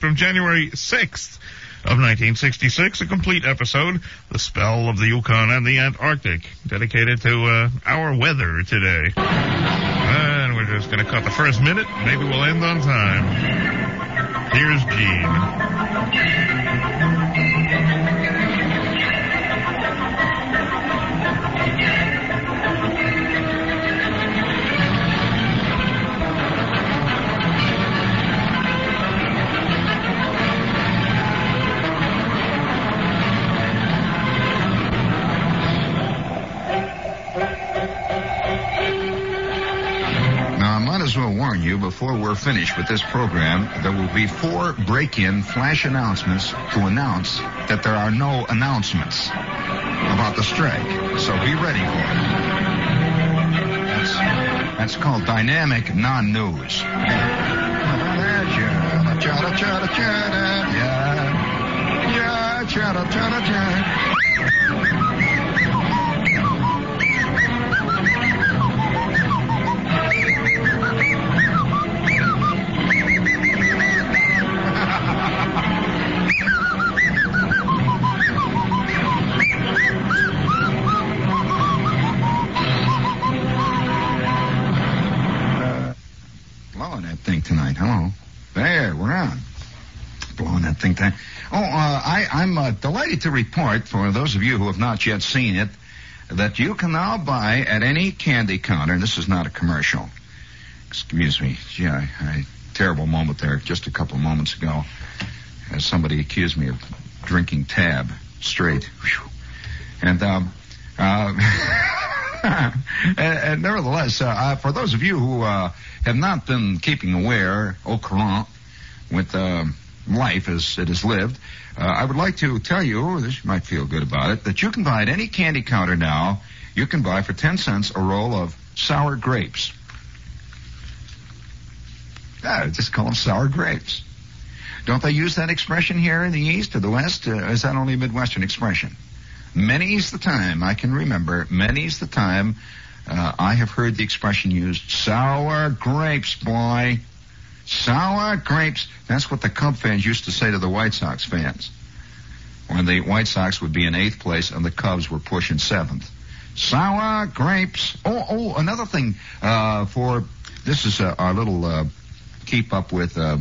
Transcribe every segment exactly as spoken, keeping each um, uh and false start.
From January sixth of nineteen sixty-six, a complete episode, The Spell of the Yukon and the Antarctic, dedicated to uh, our weather today. And we're just going to cut the first minute. Maybe we'll end on time. Here's Gene. You before we're finished with this program, there will be four break-in flash announcements to announce that there are no announcements about the strike. So be ready for it. That's, that's called dynamic non-news. Tonight. Hello. There, we're on. Blowing that thing down. Oh, uh, I, I'm uh, delighted to report, for those of you who have not yet seen it, that you can now buy at any candy counter, and this is not a commercial. Excuse me. Gee, I, I terrible moment there just a couple of moments ago as somebody accused me of drinking tab straight. Whew. And, um, uh... and, and nevertheless, uh, uh, for those of you who uh, have not been keeping aware, au courant, with uh, life as it is lived, uh, I would like to tell you, this you might feel good about it, that you can buy at any candy counter now, you can buy for ten cents a roll of sour grapes. Ah, just call them sour grapes. Don't they use that expression here in the East or the West? Uh, is that only a Midwestern expression? Many's the time, I can remember, many's the time uh, I have heard the expression used, sour grapes, boy. Sour grapes. That's what the Cub fans used to say to the White Sox fans when the White Sox would be in eighth place and the Cubs were pushing seventh. Sour grapes. Oh, oh, another thing uh, for, this is uh, our little uh, keep up with, uh,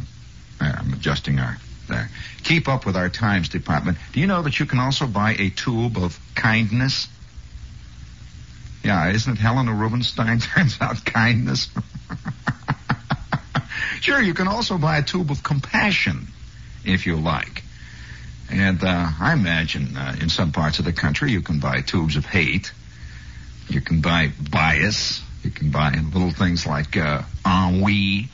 I'm adjusting our... There. Keep up with our Times department. Do you know that you can also buy a tube of kindness? Yeah, isn't it Helena Rubenstein turns out kindness? Sure, you can also buy a tube of compassion, if you like. And uh, I imagine uh, in some parts of the country you can buy tubes of hate. You can buy bias. You can buy little things like uh, ennui.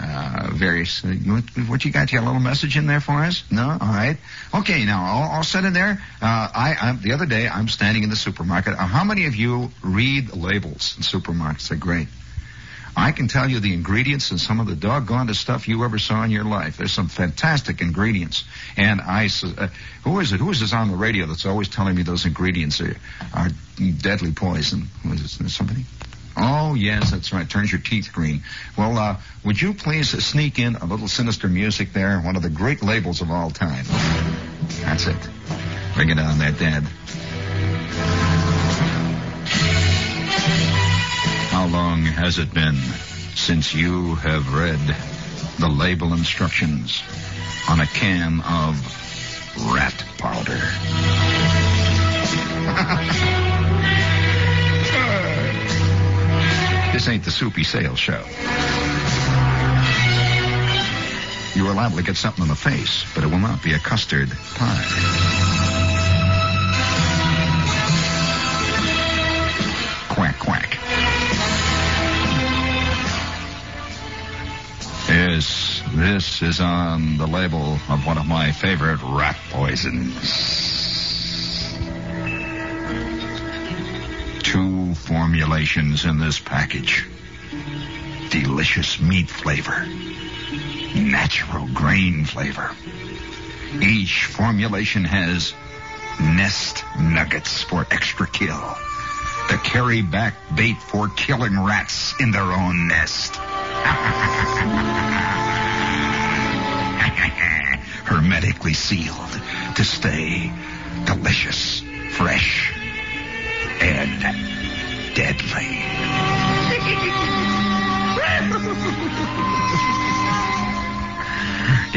Uh, various, uh, what, what you got? You got a little message in there for us? No? All right. Okay, now, all, all set in there. Uh, I, I'm, the other day, I'm standing in the supermarket. Uh, how many of you read labels in supermarkets? They're great. I can tell you the ingredients in some of the doggonedest stuff you ever saw in your life. There's some fantastic ingredients. And I, uh, who is it? Who is this on the radio that's always telling me those ingredients are, are deadly poison? Who is it? Somebody? Oh, yes, that's right. Turns your teeth green. Well, uh, would you please sneak in a little sinister music there? One of the great labels of all time. That's it. Bring it on there, Dad. How long has it been since you have read the label instructions on a can of rat powder? This ain't the Soupy Sales show. You are liable to get something in the face, but it will not be a custard pie. Quack, quack. Yes, this is on the label of one of my favorite rat poisons. Two formulations in this package. Delicious meat flavor. Natural grain flavor. Each formulation has nest nuggets for extra kill. The carry-back bait for killing rats in their own nest. hermetically sealed to stay delicious, fresh, and deadly.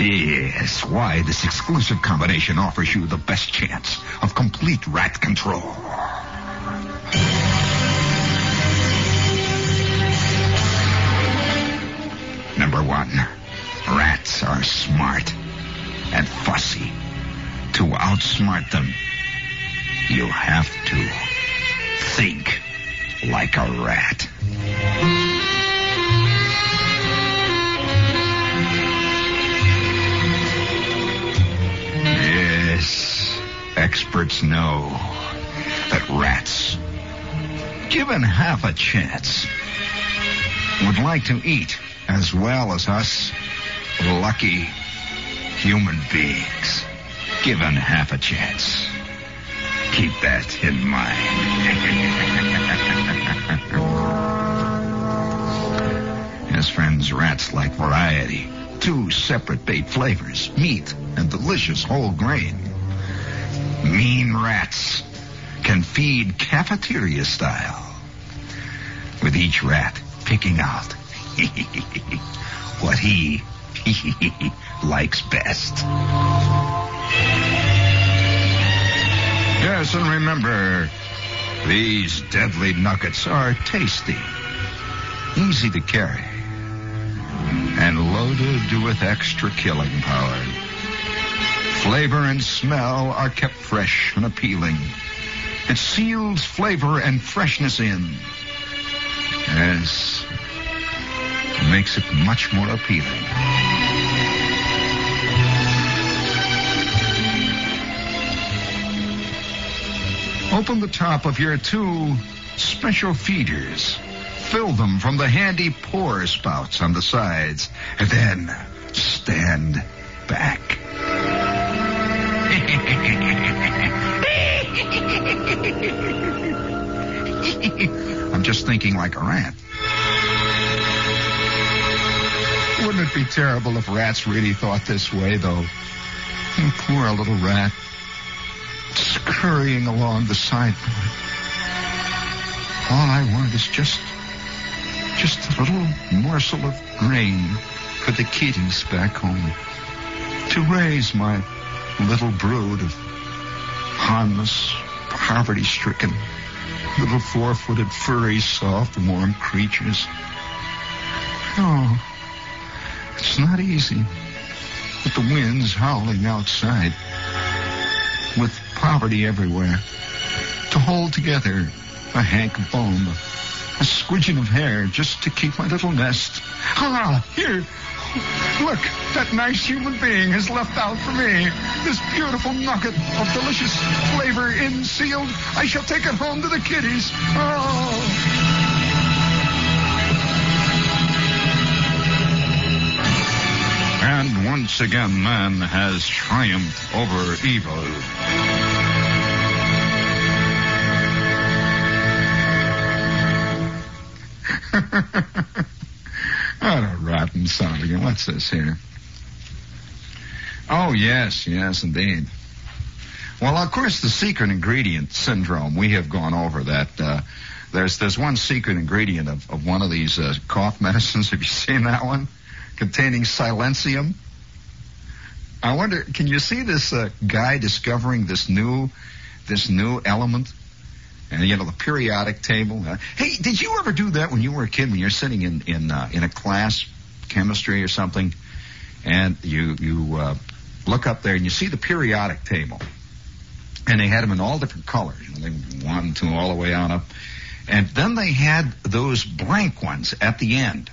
Yes, why this exclusive combination offers you the best chance of complete rat control. Number one, rats are smart and fussy. To outsmart them, you have to think like a rat. Yes, experts know that rats, given half a chance, would like to eat as well as us lucky human beings. Given half a chance. Keep that in mind. Yes, friends, rats like variety. Two separate bait flavors, meat and delicious whole grain. Mean rats can feed cafeteria style, with each rat picking out what he likes best. Yes, and remember, these deadly nuggets are tasty, easy to carry, and loaded with extra killing power. Flavor and smell are kept fresh and appealing. It seals flavor and freshness in. Yes, it makes it much more appealing. Open the top of your two special feeders. Fill them from the handy pour spouts on the sides, and then stand back. I'm just thinking like a rat. Wouldn't it be terrible if rats really thought this way, though? And poor little rat, scurrying along the sideboard. All I want is just... Just a little morsel of grain for the kiddies back home to raise my little brood of harmless, poverty-stricken, little four-footed, furry, soft, warm creatures. No, it's not easy with the winds howling outside, with poverty everywhere, to hold together a hank of bone, a squidging of hair just to keep my little nest. Ah, here. Look, that nice human being has left out for me this beautiful nugget of delicious flavor in sealed. I shall take it home to the kiddies. Oh. And once again, man has triumphed over evil. What a rotten sound again. What's this here? Oh, yes, yes, indeed. Well, of course, the secret ingredient syndrome, we have gone over that. Uh, there's there's one secret ingredient of, of one of these uh, cough medicines. Have you seen that one? Containing silencium. I wonder, can you see this uh, guy discovering this new this new element? And, you know, the periodic table. Uh, hey, did you ever do that when you were a kid, when you're sitting in in, uh, in a class, chemistry or something, and you, you uh, look up there and you see the periodic table? And they had them in all different colors. You know, they one, two, all the way on up. And then they had those blank ones at the end.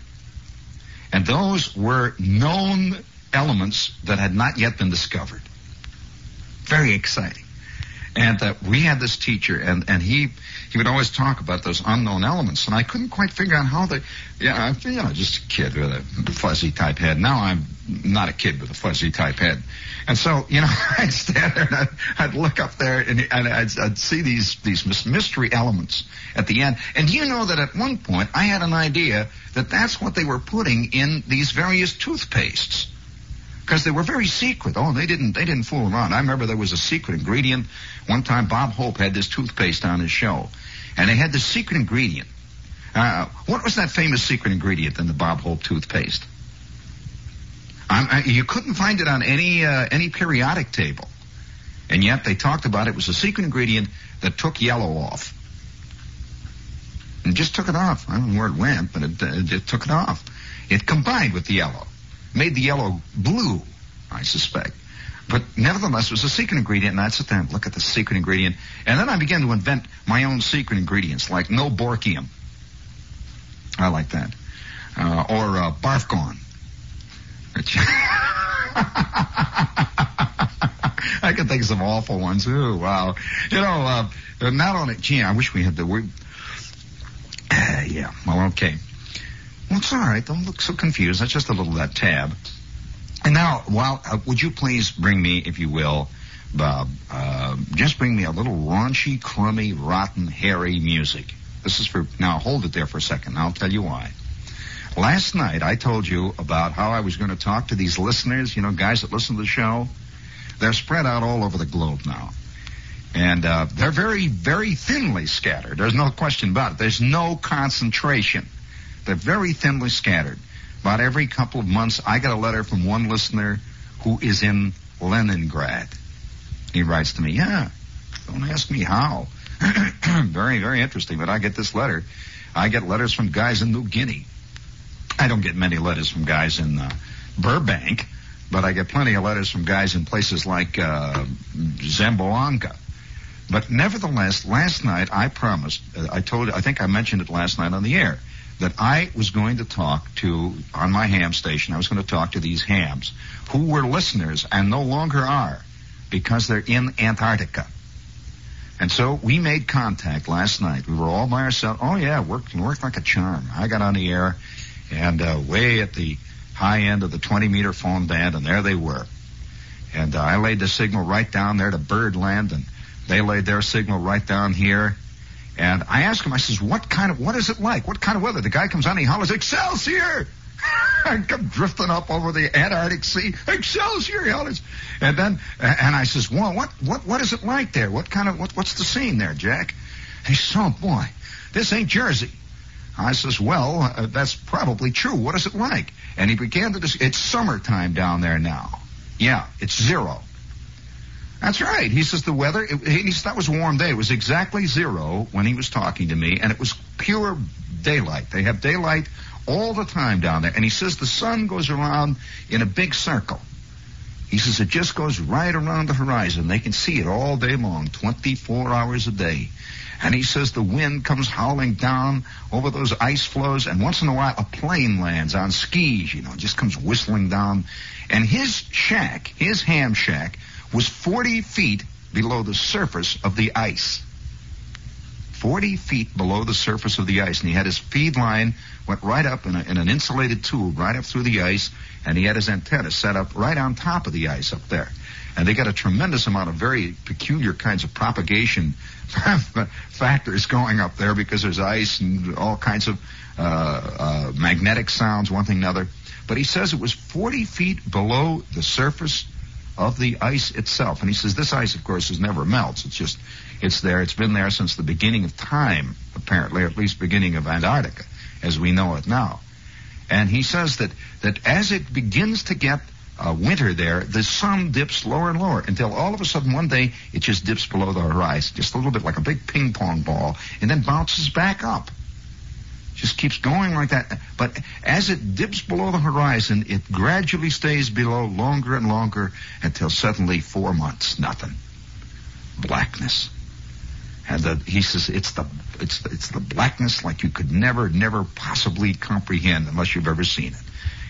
And those were known elements that had not yet been discovered. Very exciting. And uh, we had this teacher, and, and he, he would always talk about those unknown elements. And I couldn't quite figure out how they... Yeah, I, you know, just a kid with a fuzzy-type head. Now I'm not a kid with a fuzzy-type head. And so, you know, I'd stand there, and I'd, I'd look up there, and, and I'd, I'd see these, these mystery elements at the end. And you know that at one point I had an idea that that's what they were putting in these various toothpastes. because they were very secret. Oh, they didn't they didn't fool around. I remember there was a secret ingredient. One time Bob Hope had this toothpaste on his show, and they had this secret ingredient. Uh, what was that famous secret ingredient in the Bob Hope toothpaste? Um, I, you couldn't find it on any uh, any periodic table. And yet they talked about it was a secret ingredient that took yellow off. And just took it off. I don't know where it went, but it, it, it took it off. It combined with the yellow. Made the yellow blue, I suspect. But nevertheless, it was a secret ingredient, and I'd sit there and look at the secret ingredient. And then I began to invent my own secret ingredients, like no borkium. I like that. Uh, or uh, barf gone. I can think of some awful ones. Ooh, wow. You know, uh, not only... Gee, I wish we had the word... Uh, yeah, well, okay. Well, it's all right. Don't look so confused. That's just a little that tab. And now, while... Uh, would you please bring me, if you will, Bob, uh, just bring me a little raunchy, crummy, rotten, hairy music. This is for... Now, hold it there for a second. I'll tell you why. Last night, I told you about how I was going to talk to these listeners, you know, guys that listen to the show. They're spread out all over the globe now. And uh, they're very, very thinly scattered. There's no question about it. There's no concentration. They're very thinly scattered. About every couple of months, I got a letter from one listener who is in Leningrad. He writes to me, yeah, don't ask me how. Very, very interesting, but I get this letter. I get letters from guys in New Guinea. I don't get many letters from guys in uh, Burbank, but I get plenty of letters from guys in places like uh, Zamboanga. But nevertheless, last night I promised, uh, I told, I think I mentioned it last night on the air, that I was going to talk to, on my ham station, I was going to talk to these hams who were listeners and no longer are because they're in Antarctica. And so we made contact last night. We were all by ourselves. Oh, yeah, worked, worked like a charm. I got on the air and uh, way at the high end of the twenty-meter phone band, and there they were. And uh, I laid the signal right down there to Birdland, and they laid their signal right down here. And I asked him, I says, what kind of, what is it like? What kind of weather? The guy comes on, he hollers, Excelsior! I come drifting up over the Antarctic Sea, Excelsior! He hollers. And then, and I says, well, what, what, what is it like there? What kind of, what, what's the scene there, Jack? And he says, oh, boy, this ain't Jersey. I says, well, uh, that's probably true. What is it like? And he began to dis- it's summertime down there now. Yeah, it's zero. That's right. He says the weather, it, he says that was a warm day. It was exactly zero when he was talking to me, and it was pure daylight. They have daylight all the time down there. And he says the sun goes around in a big circle. He says it just goes right around the horizon. They can see it all day long, twenty-four hours a day. And he says the wind comes howling down over those ice floes, and once in a while a plane lands on skis, you know, just comes whistling down. And his shack, his ham shack, was forty feet below the surface of the ice. forty feet below the surface of the ice. And he had his feed line, went right up in, a, in an insulated tube, right up through the ice, and he had his antenna set up right on top of the ice up there. And they got a tremendous amount of very peculiar kinds of propagation factors going up there because there's ice and all kinds of uh, uh, magnetic sounds, one thing and another. But he says it was forty feet below the surface of the ice itself. And he says this ice, of course, is never melts. It's just, it's there. It's been there since the beginning of time, apparently, or at least beginning of Antarctica, as we know it now. And he says that, that as it begins to get Uh, winter there, the sun dips lower and lower until all of a sudden one day it just dips below the horizon, just a little bit like a big ping pong ball, and then bounces back up. Just keeps going like that. But as it dips below the horizon, it gradually stays below longer and longer until suddenly four months, nothing. Blackness. And the, he says it's the it's the, it's the blackness like you could never, never possibly comprehend unless you've ever seen it.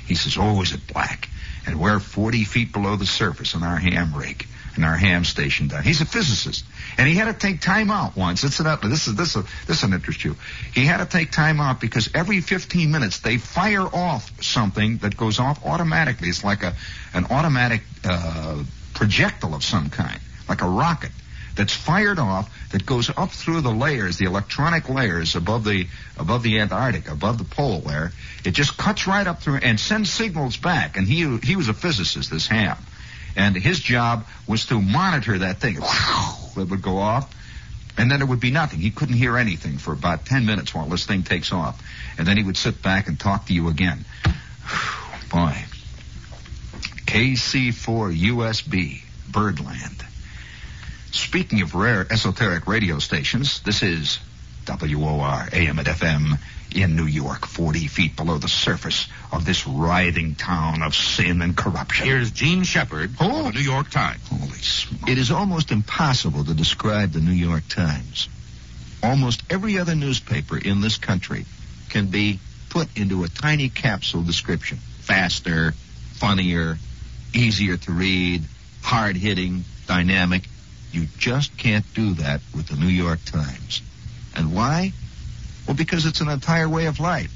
He says, oh, is it black? And we're forty feet below the surface on our ham rig, in our ham station down. He's a physicist, and he had to take time out once. Incidentally, this is this is, this will interest you. He had to take time out because every fifteen minutes they fire off something that goes off automatically. It's like a an automatic uh, projectile of some kind, like a rocket. that's fired off, that goes up through the layers, the electronic layers above the above the Antarctic, above the pole there. It just cuts right up through and sends signals back. And he he was a physicist, this Ham. And his job was to monitor that thing. It would go off, and then it would be nothing. He couldn't hear anything for about ten minutes while this thing takes off. And then he would sit back and talk to you again. Boy. K C four U S B, Birdland. Speaking of rare esoteric radio stations, this is W O R, A M and F M, in New York, forty feet below the surface of this writhing town of sin and corruption. Here's Gene Shepherd oh. of the New York Times. Holy smoke. It is almost impossible to describe the New York Times. Almost every other newspaper in this country can be put into a tiny capsule description. Faster, funnier, easier to read, hard-hitting, dynamic. You just can't do that with the New York Times. And why? Well, because it's an entire way of life.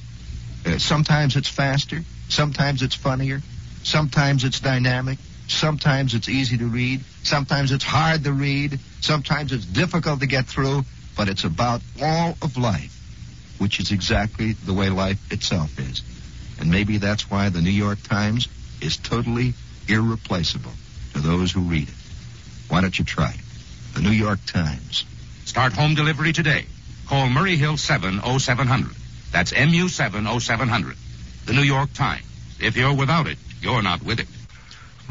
Uh, sometimes it's faster. Sometimes it's funnier. Sometimes it's dynamic. Sometimes it's easy to read. Sometimes it's hard to read. Sometimes it's difficult to get through. But it's about all of life, which is exactly the way life itself is. And maybe that's why the New York Times is totally irreplaceable to those who read it. Why don't you try it? The New York Times. Start home delivery today. Call Murray Hill seven oh seven hundred. That's M U seven oh seven hundred. The New York Times. If you're without it, you're not with it.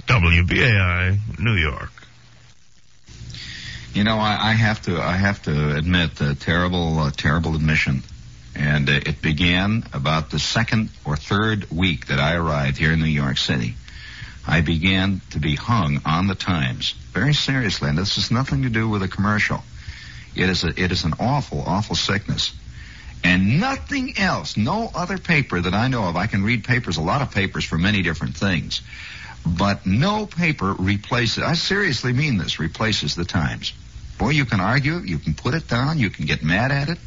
W B A I, New York. You know, I, I have to I have to admit a terrible, uh, terrible admission. And uh, it began about the second or third week that I arrived here in New York City. I began to be hung on the Times. Very seriously, and this has nothing to do with a commercial. It is a, it is an awful, awful sickness. And nothing else, no other paper that I know of. I can read papers, a lot of papers for many different things. But no paper replaces, I seriously mean this, replaces the Times. Boy, you can argue, you can put it down, you can get mad at it.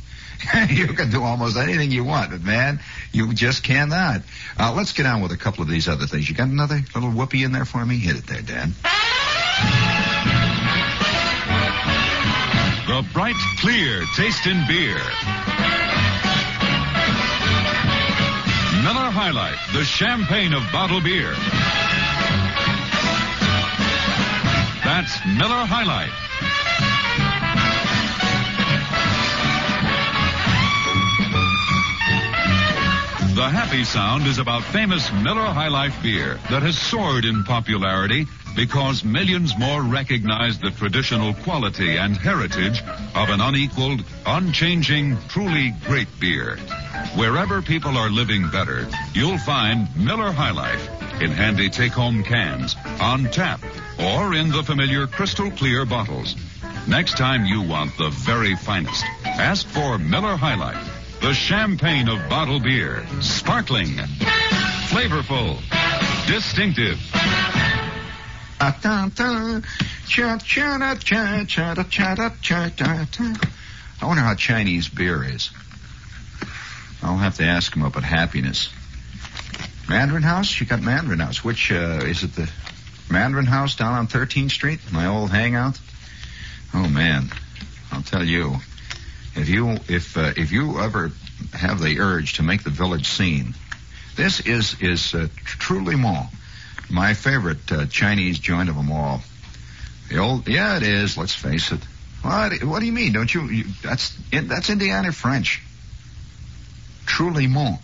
You can do almost anything you want, but man, you just cannot. Uh, let's get on with a couple of these other things. You got another little whoopee in there for me? Hit it there, Dan. The bright, clear taste in beer. Miller High Life, the champagne of bottled beer. That's Miller High Life. The happy sound is about famous Miller High Life beer that has soared in popularity because millions more recognize the traditional quality and heritage of an unequaled, unchanging, truly great beer. Wherever people are living better, you'll find Miller High Life in handy take-home cans, on tap, or in the familiar crystal clear bottles. Next time you want the very finest, ask for Miller High Life. The champagne of bottled beer. Sparkling. Flavorful. Distinctive. I wonder how Chinese beer is. I'll have to ask him about happiness. Mandarin House? You got Mandarin House. Which, uh, is it the Mandarin House down on thirteenth street? My old hangout? Oh, man. I'll tell you. If you if uh, if you ever have the urge to make the village scene, this is is uh, truly mall, my favorite uh, Chinese joint of them all. The old yeah, it is. Let's face it. What what do you mean? Don't you? you that's in, that's Indiana French. Truly mall.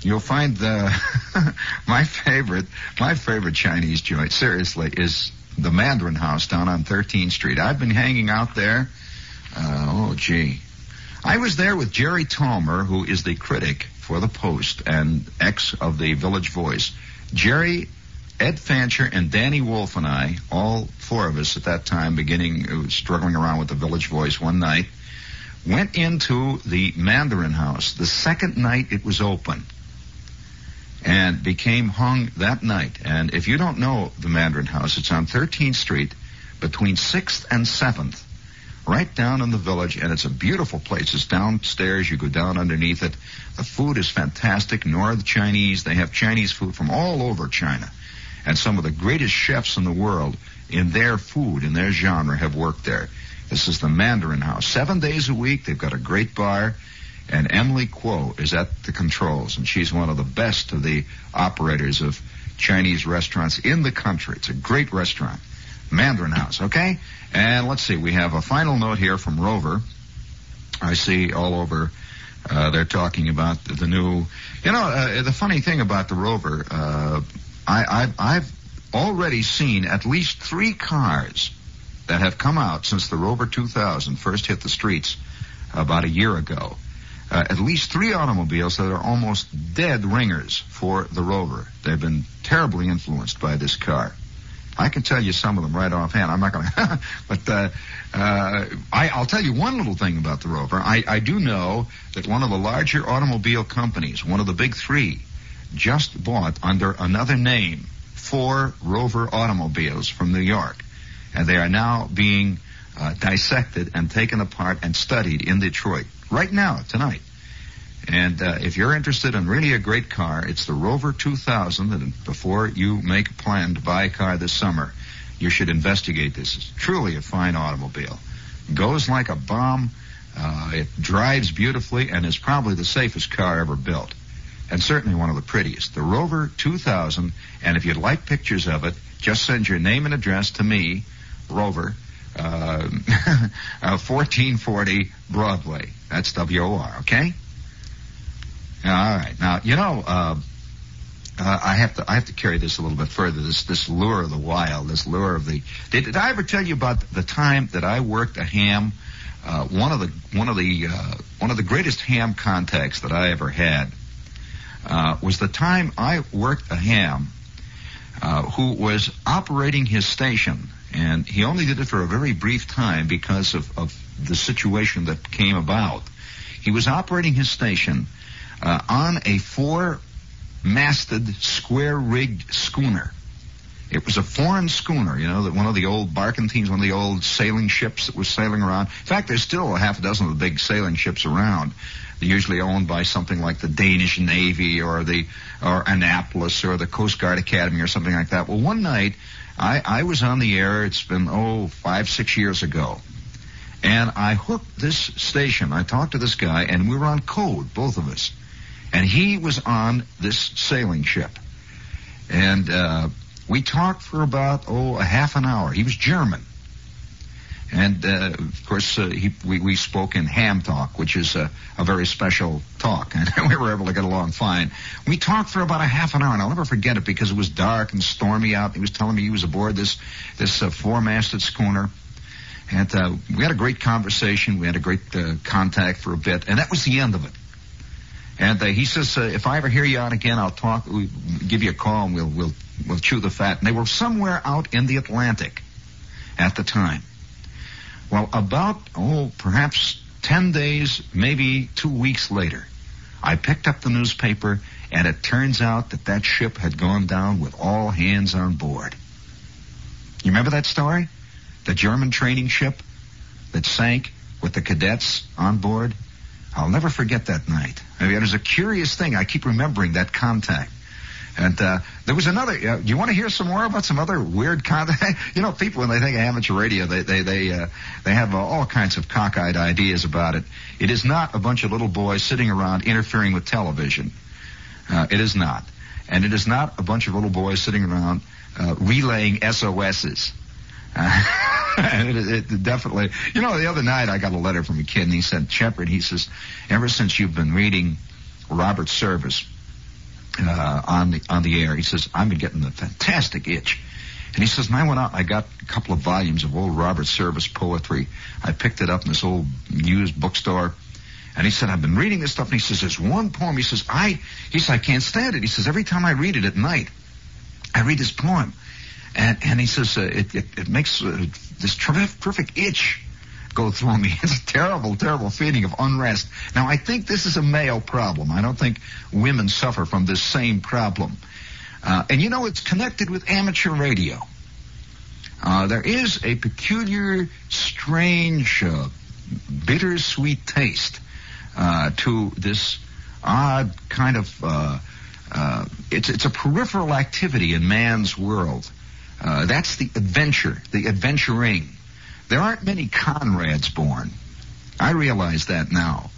You'll find the my favorite my favorite Chinese joint. Seriously, is the Mandarin House down on thirteenth street. I've been hanging out there. Uh, oh, gee. I was there with Jerry Tomer, who is the critic for The Post and ex of the Village Voice. Jerry, Ed Fancher, and Danny Wolf and I, all four of us at that time, beginning, struggling around with the Village Voice one night, went into the Mandarin House the second night it was open and became hung that night. And if you don't know the Mandarin House, it's on thirteenth street between sixth and seventh. Right down in the village, and it's a beautiful place. It's downstairs. You go down underneath it. The food is fantastic. North Chinese. They have Chinese food from all over China. and some of the greatest chefs in the world in their food, in their genre, have worked there. This is the Mandarin House. Seven days a week, they've got a great bar, and Emily Kuo is at the controls, and she's one of the best of the operators of Chinese restaurants in the country. It's a great restaurant. Mandarin House, okay? And let's see, we have a final note here from Rover. I see all over uh, they're talking about the, the new... You know, uh, the funny thing about the Rover, uh, I, I, I've already seen at least three cars that have come out since the Rover two thousand first hit the streets about a year ago. Uh, at least three automobiles that are almost dead ringers for the Rover. They've been terribly influenced by this car. I can tell you some of them right offhand. I'm not going to, but uh, uh, I, I'll tell you one little thing about the Rover. I, I do know that one of the larger automobile companies, one of the big three, just bought under another name four Rover automobiles from New York, and they are now being uh, dissected and taken apart and studied in Detroit right now tonight. And uh, if you're interested in really a great car, it's the Rover two thousand, and before you make a plan to buy a car this summer, you should investigate this. It's truly a fine automobile. Goes like a bomb, uh, it drives beautifully, and is probably the safest car ever built, and certainly one of the prettiest. The Rover two thousand, and if you'd like pictures of it, just send your name and address to me, Rover, uh, fourteen forty Broadway. That's W O R, okay? All right. Now, you know, uh, uh, I have to I have to carry this a little bit further, this this lure of the wild, this lure of the... Did, did I ever tell you about the time that I worked a ham, uh, one of the one of the, uh, one of the greatest ham contacts that I ever had uh, was the time I worked a ham uh, who was operating his station, and he only did it for a very brief time because of, of the situation that came about. He was operating his station Uh, on a four-masted, square-rigged schooner. It was a foreign schooner, you know, that one of the old barkentines, one of the old sailing ships that was sailing around. In fact, there's still a half a dozen of the big sailing ships around. They're usually owned by something like the Danish Navy or the or Annapolis or the Coast Guard Academy or something like that. Well, one night, I, I was on the air. It's been, oh, five, six years ago. And I hooked this station. I talked to this guy, and we were on code, both of us. And he was on this sailing ship. And uh, we talked for about, oh, a half an hour. He was German. And, uh, of course, uh, he, we, we spoke in ham talk, which is a, a very special talk. And we were able to get along fine. We talked for about a half an hour, and I'll never forget it because it was dark and stormy out. He was telling me he was aboard this, this uh, four-masted schooner. And uh, we had a great conversation. We had a great uh, contact for a bit. And that was the end of it. And uh, he says, uh, if I ever hear you on again, I'll talk, we'll give you a call, and we'll, we'll, we'll chew the fat. And they were somewhere out in the Atlantic at the time. Well, about, oh, perhaps ten days, maybe two weeks later, I picked up the newspaper, and it turns out that that ship had gone down with all hands on board. You remember that story? The German training ship that sank with the cadets on board? I'll never forget that night. I mean, it was a curious thing. I keep remembering that contact. And uh, there was another... Uh, you want to hear some more about some other weird contact? You know, people, when they think of amateur radio, they they they, uh, they have uh, all kinds of cockeyed ideas about it. It is not a bunch of little boys sitting around interfering with television. Uh, it is not. And it is not a bunch of little boys sitting around uh, relaying S O S's. Uh, it, it, it definitely, you know, the other night I got a letter from a kid, and he said, Shepherd, he says, ever since you've been reading Robert Service uh, on the on the air, he says, I've been getting a fantastic itch. And he says, and I went out, I got a couple of volumes of old Robert Service poetry. I picked it up in this old used bookstore. And he said, I've been reading this stuff. And he says, there's one poem. He says, I, he says, I can't stand it. He says, every time I read it at night, I read this poem. And, and he says, uh, it, it, it makes uh, this terrific itch go through me. It's a terrible, terrible feeling of unrest. Now, I think this is a male problem. I don't think women suffer from this same problem. Uh, and, you know, it's connected with amateur radio. Uh, there is a peculiar, strange, uh, bittersweet taste uh, to this odd kind of... Uh, Uh, it's, it's a peripheral activity in man's world. Uh, that's the adventure, the adventuring. There aren't many Conrads born. I realize that now.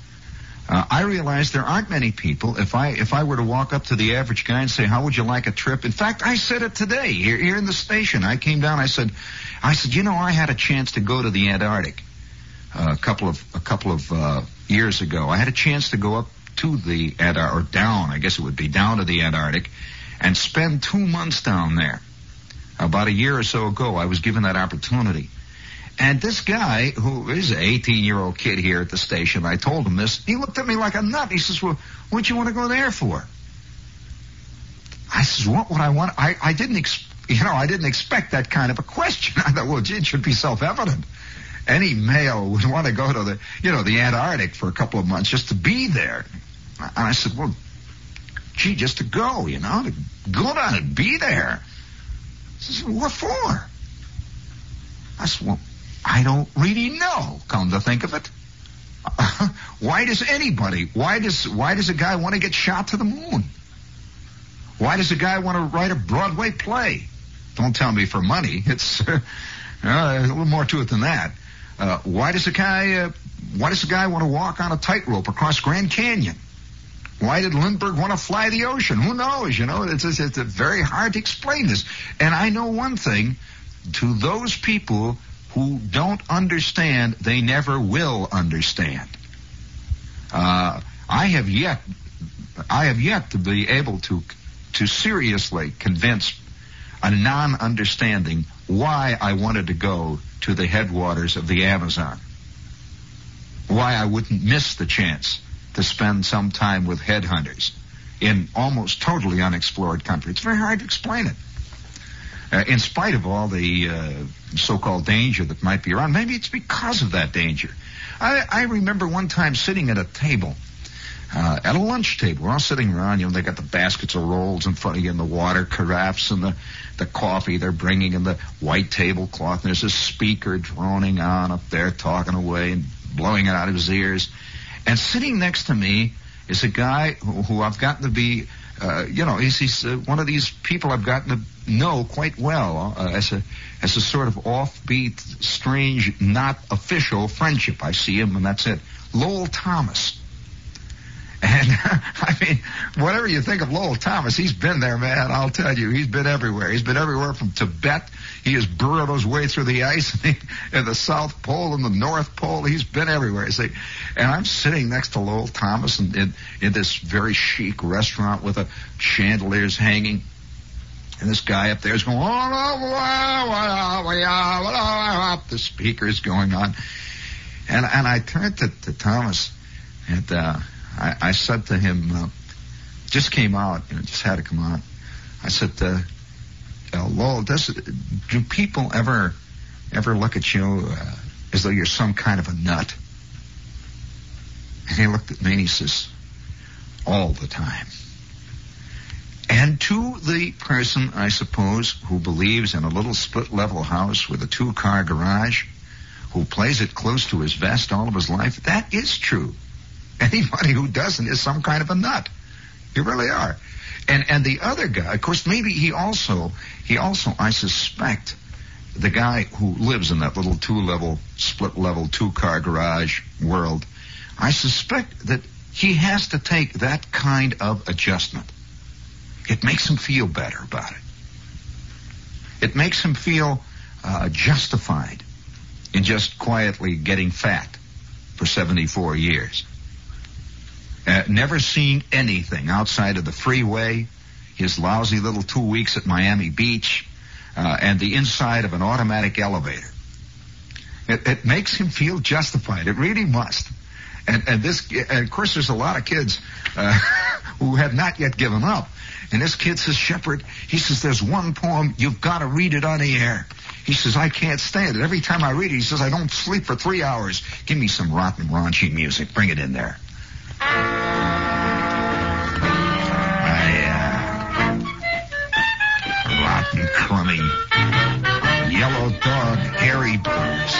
Uh, I realize there aren't many people. If I if I were to walk up to the average guy and say, "How would you like a trip?" In fact, I said it today here, here in the station. I came down. I said, I said, you know, I had a chance to go to the Antarctic uh, a couple of a couple of uh, years ago. I had a chance to go up to the Antarctic, or down, I guess it would be down to the Antarctic, and spend two months down there. About a year or so ago, I was given that opportunity. And this guy, who is an eighteen-year-old kid here at the station, I told him this. He looked at me like a nut. He says, "Well, what'd you want to go there for?" I says, "What would I want?" I, I didn't, ex- you know, I didn't expect that kind of a question. I thought, well, it should be self-evident. Any male would want to go to the, you know, the Antarctic for a couple of months just to be there. And I said, "Well, gee, just to go, you know, to go down and be there." I says, "What for?" I said, "Well, I don't really know, come to think of it. Uh, why does anybody, why does why does a guy want to get shot to the moon? Why does a guy want to write a Broadway play? Don't tell me for money. It's uh, uh, a little more to it than that. Uh, why does a guy, uh, why does a guy want to walk on a tightrope across Grand Canyon? Why did Lindbergh want to fly the ocean? Who knows, you know? It's, it's, it's very hard to explain this. And I know one thing, to those people who don't understand, they never will understand. Uh, I have yet, I have yet to be able to, to seriously convince a non-understanding why I wanted to go to the headwaters of the Amazon. Why I wouldn't miss the chance to spend some time with headhunters in almost totally unexplored country. It's very hard to explain it. Uh, in spite of all the uh, so-called danger that might be around, maybe it's because of that danger. I, I remember one time sitting at a table, uh, at a lunch table. We're all sitting around, you know, they got the baskets of rolls in front of you and the water carafes and the, the coffee they're bringing and the white tablecloth. And there's a speaker droning on up there, talking away and blowing it out of his ears. And sitting next to me is a guy who, who I've gotten to be... Uh, you know, he's, he's uh, one of these people I've gotten to know quite well uh, as a as a sort of offbeat, strange, not official friendship. I see him, and that's it. Lowell Thomas. And, uh, I mean, whatever you think of Lowell Thomas, he's been there, man, I'll tell you. He's been everywhere. He's been everywhere from Tibet. He has burrowed his way through the ice in the, in the South Pole and the North Pole. He's been everywhere. See? And I'm sitting next to Lowell Thomas in, in, in this very chic restaurant with a chandeliers hanging. And this guy up there is going, the speaker is going on. And, and I turned to, to Thomas and, uh, I, I said to him, uh, just came out, you know, just had to come out. I said, uh, uh, Lowell, does, do people ever ever look at you uh, as though you're some kind of a nut? And he looked at me and he says, all the time. And to the person, I suppose, who believes in a little split-level house with a two-car garage, who plays it close to his vest all of his life, that is true. Anybody who doesn't is some kind of a nut. You really are. And and the other guy, of course, maybe he also, he also, I suspect, the guy who lives in that little two-level, split-level, two-car garage world, I suspect that he has to take that kind of adjustment. It makes him feel better about it. It makes him feel uh, justified in just quietly getting fat for seventy-four years. Uh, never seen anything outside of the freeway, his lousy little two weeks at Miami Beach, uh, and the inside of an automatic elevator. It, it makes him feel justified. It really must. And, and this, and of course, there's a lot of kids uh, who have not yet given up. And this kid says, Shepherd, he says, there's one poem, you've got to read it on the air. He says, I can't stand it. Every time I read it, he says, I don't sleep for three hours. Give me some rotten, raunchy music. Bring it in there. I, uh, rotten, crummy, yellow dog, hairy boots.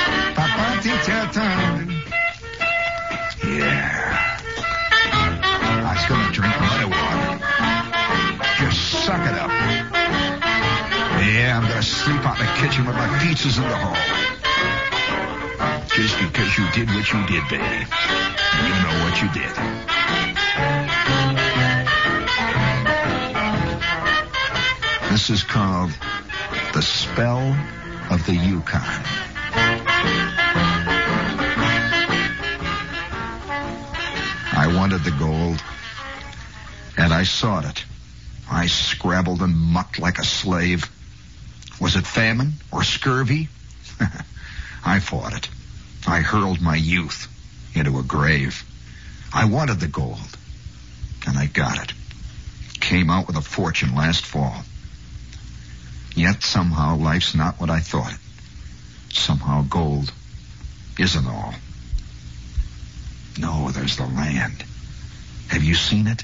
Yeah. I was going to drink my water. about the kitchen with my pizzas in the hall. Just because you did what you did, baby, you know what you did. This is called The Spell of the Yukon. I wanted the gold, and I sought it. I scrabbled and mucked like a slave. Was it famine or scurvy? I fought it. I hurled my youth into a grave. I wanted the gold, and I got it. Came out with a fortune last fall. Yet somehow life's not what I thought it. Somehow gold isn't all. No, there's the land. Have you seen it?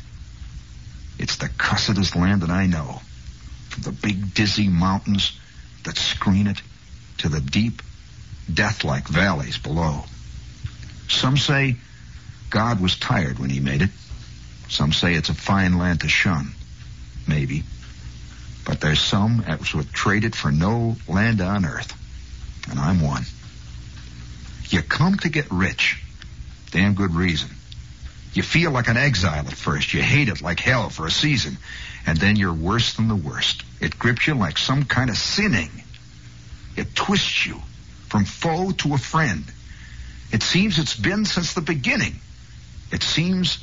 It's the cussedest land that I know. From the big dizzy mountains that screen it to the deep, death-like valleys below. Some say God was tired when he made it. Some say it's a fine land to shun. Maybe. But there's some that would trade it for no land on earth. And I'm one. You come to get rich. Damn good reason. You feel like an exile at first. You hate it like hell for a season. And then you're worse than the worst. It grips you like some kind of sinning. It twists you from foe to a friend. It seems it's been since the beginning. It seems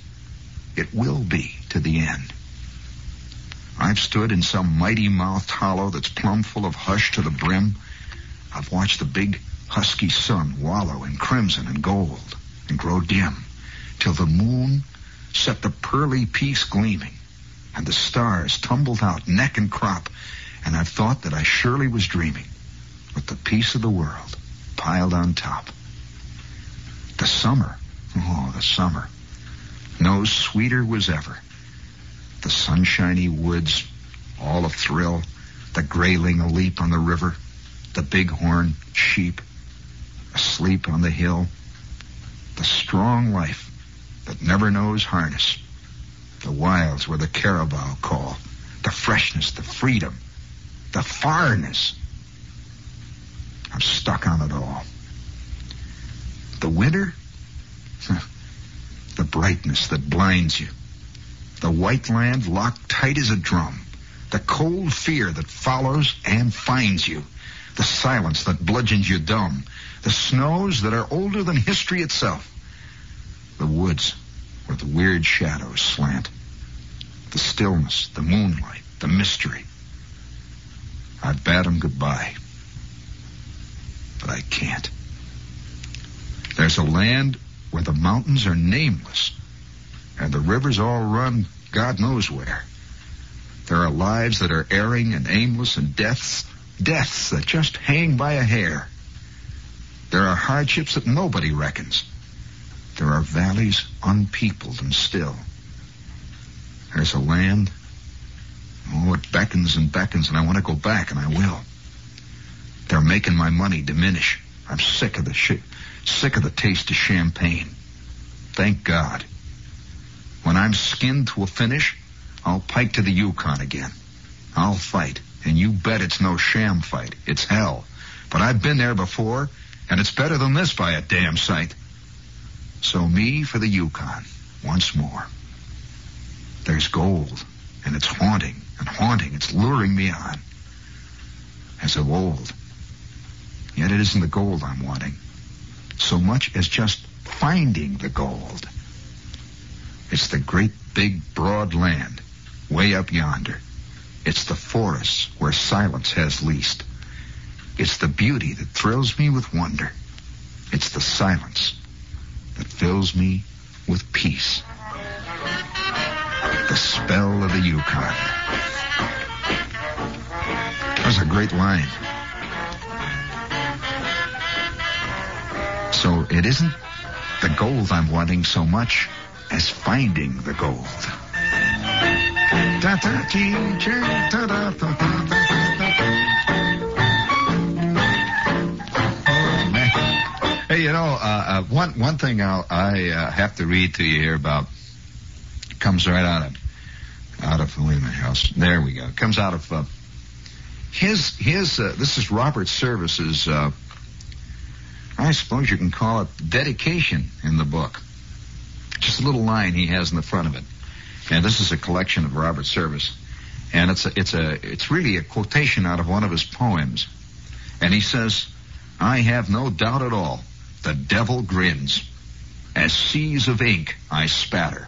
it will be to the end. I've stood in some mighty-mouthed hollow that's plumb full of hush to the brim. I've watched the big, husky sun wallow in crimson and gold and grow dim, till the moon set the pearly peaks gleaming, and the stars tumbled out neck and crop, and I've thought that I surely was dreaming, with the peace of the world piled on top. The summer, oh, the summer, no sweeter was ever. The sunshiny woods, all a-thrill, the grayling a-leap on the river, the bighorn sheep asleep on the hill, the strong life that never knows harness, the wilds where the carabao call, the freshness, the freedom, the farness. I'm stuck on it all. The winter, the brightness that blinds you, the white land locked tight as a drum, the cold fear that follows and finds you, the silence that bludgeons you dumb, the snows that are older than history itself, the woods with weird shadows slant, the stillness, the moonlight, the mystery. I bade them goodbye, but I can't. There's a land where the mountains are nameless, and the rivers all run God knows where. There are lives that are erring and aimless, and deaths, deaths that just hang by a hair. There are hardships that nobody reckons. There are valleys unpeopled and still. There's a land, oh, it beckons and beckons, and I want to go back, and I will. They're making my money diminish. I'm sick of the shit, sick of the taste of champagne. Thank God. When I'm skinned to a finish, I'll pike to the Yukon again. I'll fight, and you bet it's no sham fight. It's hell. But I've been there before, and it's better than this by a damn sight. So me for the Yukon once more. There's gold, and it's haunting and haunting. It's luring me on, as of old. Yet it isn't the gold I'm wanting, so much as just finding the gold. It's the great, big, broad land way up yonder. It's the forests where silence has least. It's the beauty that thrills me with wonder. It's the silence that fills me with peace. The Spell of the Yukon. That was a great line. So it isn't the gold I'm wanting so much as finding the gold. Hey, you know, uh, uh, one one thing I'll, I uh, have to read to you here, Bob, comes right out of out of Helena House. There we go. Comes out of uh, His, his. Uh, this is Robert Service's, uh, I suppose you can call it dedication in the book. Just a little line he has in the front of it. And this is a collection of Robert Service. And it's a, it's a, it's really a quotation out of one of his poems. And he says, I have no doubt at all, the devil grins. As seas of ink I spatter.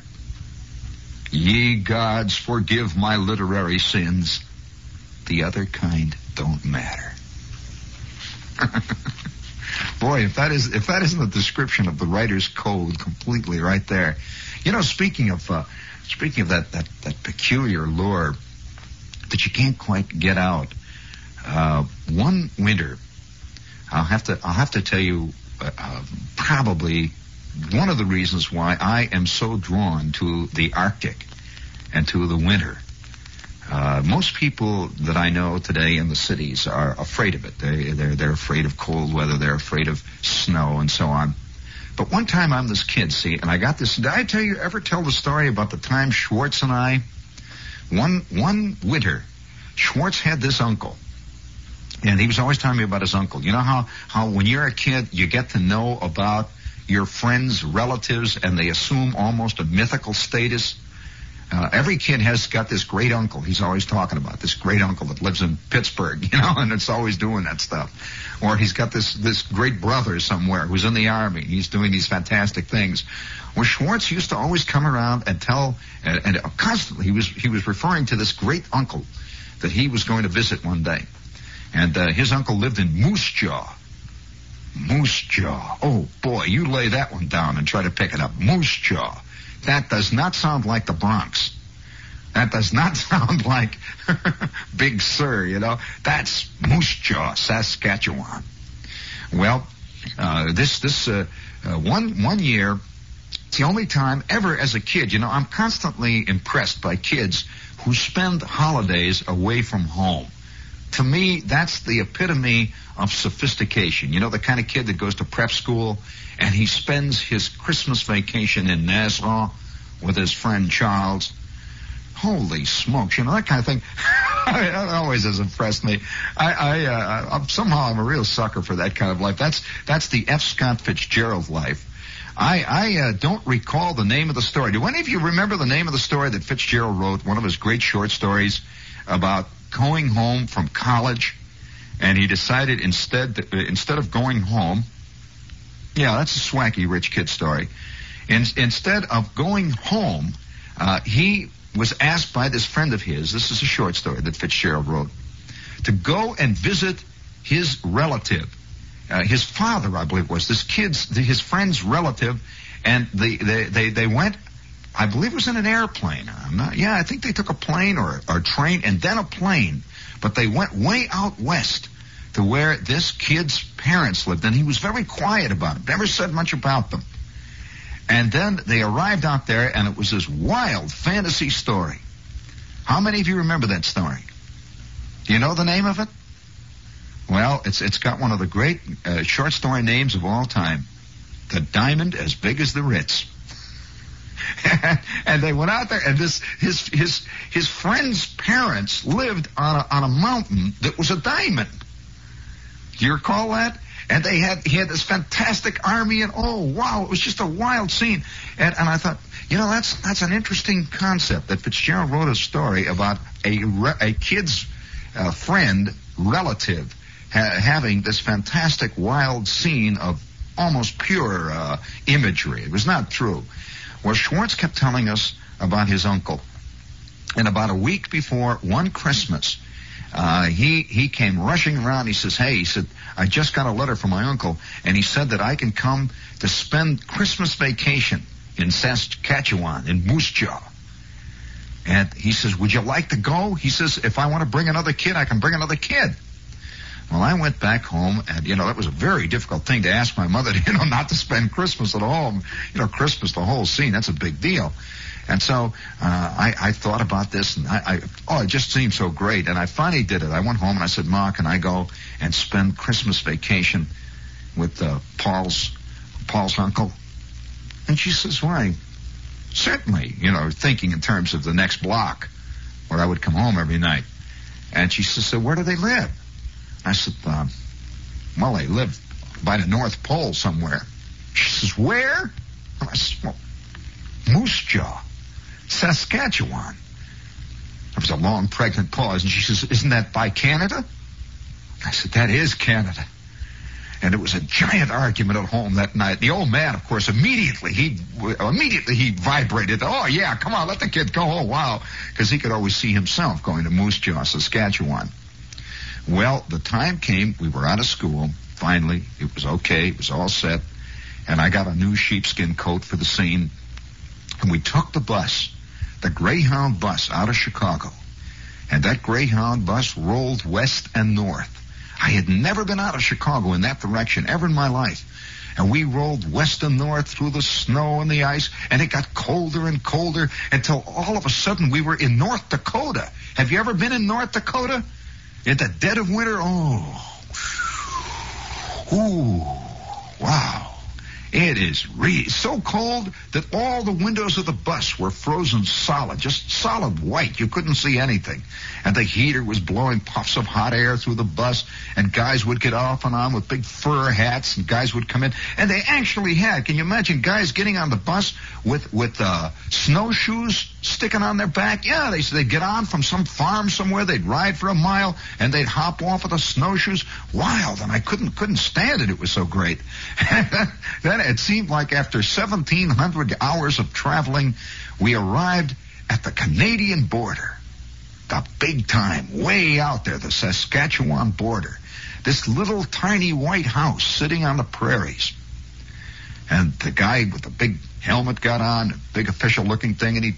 Ye gods, forgive my literary sins. The other kind don't matter. Boy, if that is if that isn't a description of the writer's code completely right there. You know, speaking of uh, speaking of that, that, that peculiar lure that you can't quite get out. Uh, one winter, I'll have to I'll have to tell you uh, uh, probably one of the reasons why I am so drawn to the Arctic and to the winter. Uh, most people that I know today in the cities are afraid of it. They, they're, they're afraid of cold weather. They're afraid of snow and so on. But one time I'm this kid, see, and I got this. Did I tell you, ever tell the story about the time Schwartz and I, one, one winter, Schwartz had this uncle. And he was always telling me about his uncle. You know how, how when you're a kid, you get to know about your friends, relatives, and they assume almost a mythical status. Uh, every kid has got this great uncle he's always talking about, this great uncle that lives in Pittsburgh, you know, and it's always doing that stuff. Or he's got this, this great brother somewhere who's in the Army. He's doing these fantastic things. Well, Schwartz used to always come around and tell, and, and constantly he was, he was referring to this great uncle that he was going to visit one day. And uh, his uncle lived in Moose Jaw. Moose Jaw. Oh, boy, you lay that one down and try to pick it up. Moose Jaw. That does not sound like the Bronx. That does not sound like Big Sur, you know. That's Moose Jaw, Saskatchewan. Well, uh, this this uh, uh, one one year, it's the only time ever as a kid. You know, I'm constantly impressed by kids who spend holidays away from home. To me, that's the epitome of sophistication. You know, the kind of kid that goes to prep school and he spends his Christmas vacation in Nassau with his friend Charles. Holy smokes, you know, that kind of thing. It always has impressed me. I, I uh, I'm, somehow I'm a real sucker for that kind of life. That's that's the F. Scott Fitzgerald life. I, I uh, don't recall the name of the story. Do any of you remember the name of the story that Fitzgerald wrote, one of his great short stories about going home from college, and he decided instead to, uh, instead of going home, yeah, that's a swacky rich kid story. In, instead of going home, uh, he was asked by this friend of his, this is a short story that Fitzgerald wrote, to go and visit his relative, uh, his father, I believe it was, this kid's, his friend's relative, and they, they, they, they went, I believe it was in an airplane. I'm not, yeah, I think they took a plane or, or a train and then a plane. But they went way out west to where this kid's parents lived. And he was very quiet about it, never said much about them. And then they arrived out there, and it was this wild fantasy story. How many of you remember that story? Do you know the name of it? Well, it's it's got one of the great uh, short story names of all time, The Diamond As Big As the Ritz. And they went out there, and this his his his friend's parents lived on a, on a mountain that was a diamond. Do you recall that? And they had he had this fantastic army, and oh wow, it was just a wild scene. And and I thought, you know, that's that's an interesting concept that Fitzgerald wrote a story about a re, a kid's uh, friend relative ha, having this fantastic wild scene of almost pure uh, imagery. It was not true. Well, Schwartz kept telling us about his uncle. And about a week before one Christmas, uh, he, he came rushing around. He says, hey, he said, I just got a letter from my uncle, and he said that I can come to spend Christmas vacation in Saskatchewan, in Moose Jaw. And he says, would you like to go? He says, if I want to bring another kid, I can bring another kid. Well, I went back home, and, you know, that was a very difficult thing to ask my mother, you know, not to spend Christmas at home. You know, Christmas, the whole scene, that's a big deal. And so uh, I, I thought about this, and I, I, oh, it just seemed so great. And I finally did it. I went home, and I said, Ma, can I go and spend Christmas vacation with uh, Paul's Paul's uncle? And she says, why, certainly, you know, thinking in terms of the next block where I would come home every night. And she says, so where do they live? I said, um, well, they live by the North Pole somewhere. She says, where? I said, well, Moose Jaw, Saskatchewan. There was a long pregnant pause, and she says, isn't that by Canada? I said, that is Canada. And it was a giant argument at home that night. The old man, of course, immediately he immediately he vibrated. Oh, yeah, come on, let the kid go. Oh, wow. Because he could always see himself going to Moose Jaw, Saskatchewan. Well, the time came. We were out of school. Finally, it was okay. It was all set. And I got a new sheepskin coat for the scene. And we took the bus, the Greyhound bus, out of Chicago. And that Greyhound bus rolled west and north. I had never been out of Chicago in that direction ever in my life. And we rolled west and north through the snow and the ice, and it got colder and colder until all of a sudden we were in North Dakota. Have you ever been in North Dakota? In the dead of winter? Oh. Ooh. Wow. It is really so cold that all the windows of the bus were frozen solid, just solid white. You couldn't see anything. And the heater was blowing puffs of hot air through the bus, and guys would get off and on with big fur hats, and guys would come in. And they actually had, can you imagine guys getting on the bus with, with uh, snowshoes sticking on their back? Yeah, they, they'd get on from some farm somewhere, they'd ride for a mile, and they'd hop off with the snowshoes. Wild, and I couldn't couldn't stand it. It was so great. Then it seemed like after seventeen hundred hours of traveling, we arrived at the Canadian border. The big time, way out there, the Saskatchewan border. This little tiny white house sitting on the prairies. And the guy with the big helmet got on, a big official-looking thing, and he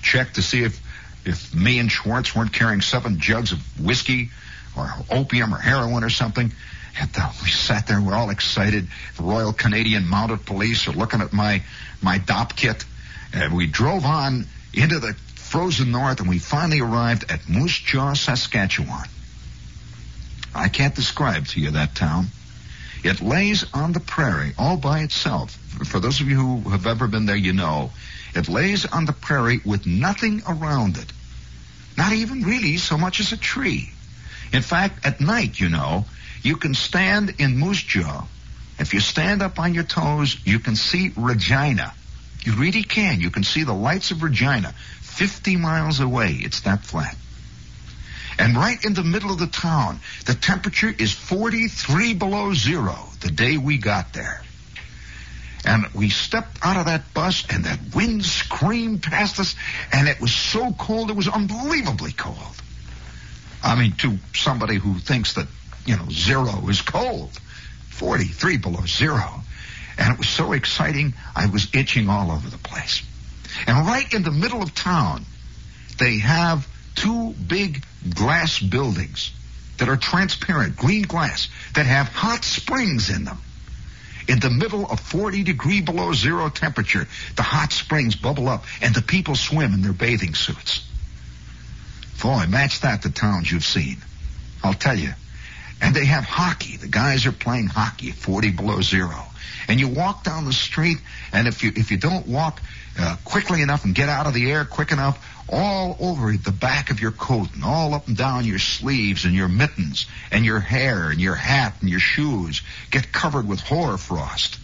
checked to see if, if me and Schwartz weren't carrying seven jugs of whiskey or opium or heroin or something. And we sat there, we're all excited. The Royal Canadian Mounted Police are looking at my, my D O P kit. And we drove on into the frozen north, and we finally arrived at Moose Jaw, Saskatchewan. I can't describe to you that town. It lays on the prairie all by itself. For those of you who have ever been there, you know. It lays on the prairie with nothing around it. Not even really so much as a tree. In fact, at night, you know, you can stand in Moose Jaw. If you stand up on your toes, you can see Regina. You really can. You can see the lights of Regina. Fifty miles away, it's that flat. And right in the middle of the town, the temperature is forty-three below zero the day we got there. And we stepped out of that bus, and that wind screamed past us, and it was so cold, it was unbelievably cold. I mean, to somebody who thinks that, you know, zero is cold. forty-three below zero. And it was so exciting, I was itching all over the place. And right in the middle of town, they have two big glass buildings that are transparent, green glass, that have hot springs in them. In the middle of forty degree below zero temperature, the hot springs bubble up, and the people swim in their bathing suits. Boy, match that to towns you've seen. I'll tell you. And they have hockey. The guys are playing hockey at forty below zero. And you walk down the street, and if you if you don't walk uh, quickly enough and get out of the air quick enough, all over the back of your coat and all up and down your sleeves and your mittens and your hair and your hat and your shoes get covered with hoar frost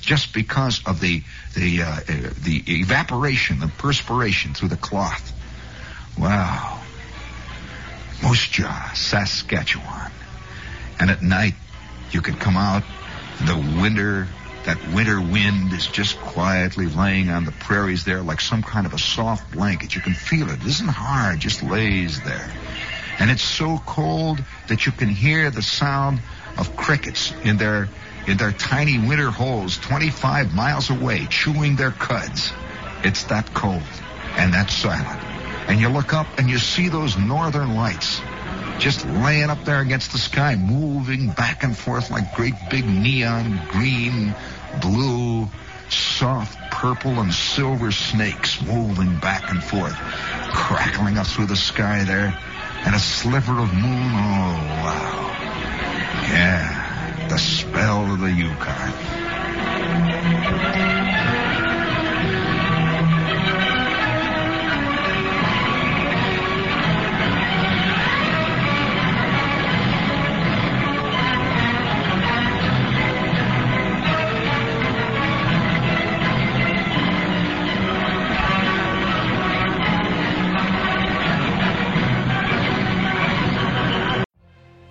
just because of the the uh, the evaporation, the perspiration through the cloth. Wow. Moose Jaw, Saskatchewan. And at night, you can come out, and the winter, that winter wind is just quietly laying on the prairies there like some kind of a soft blanket. You can feel it. It isn't hard, just lays there. And it's so cold that you can hear the sound of crickets in their, in their tiny winter holes twenty-five miles away, chewing their cuds. It's that cold, and that silent. And you look up, and you see those northern lights just laying up there against the sky, moving back and forth like great big neon green, blue, soft purple and silver snakes moving back and forth, crackling up through the sky there, and a sliver of moon. Oh, wow. Yeah, the spell of the Yukon.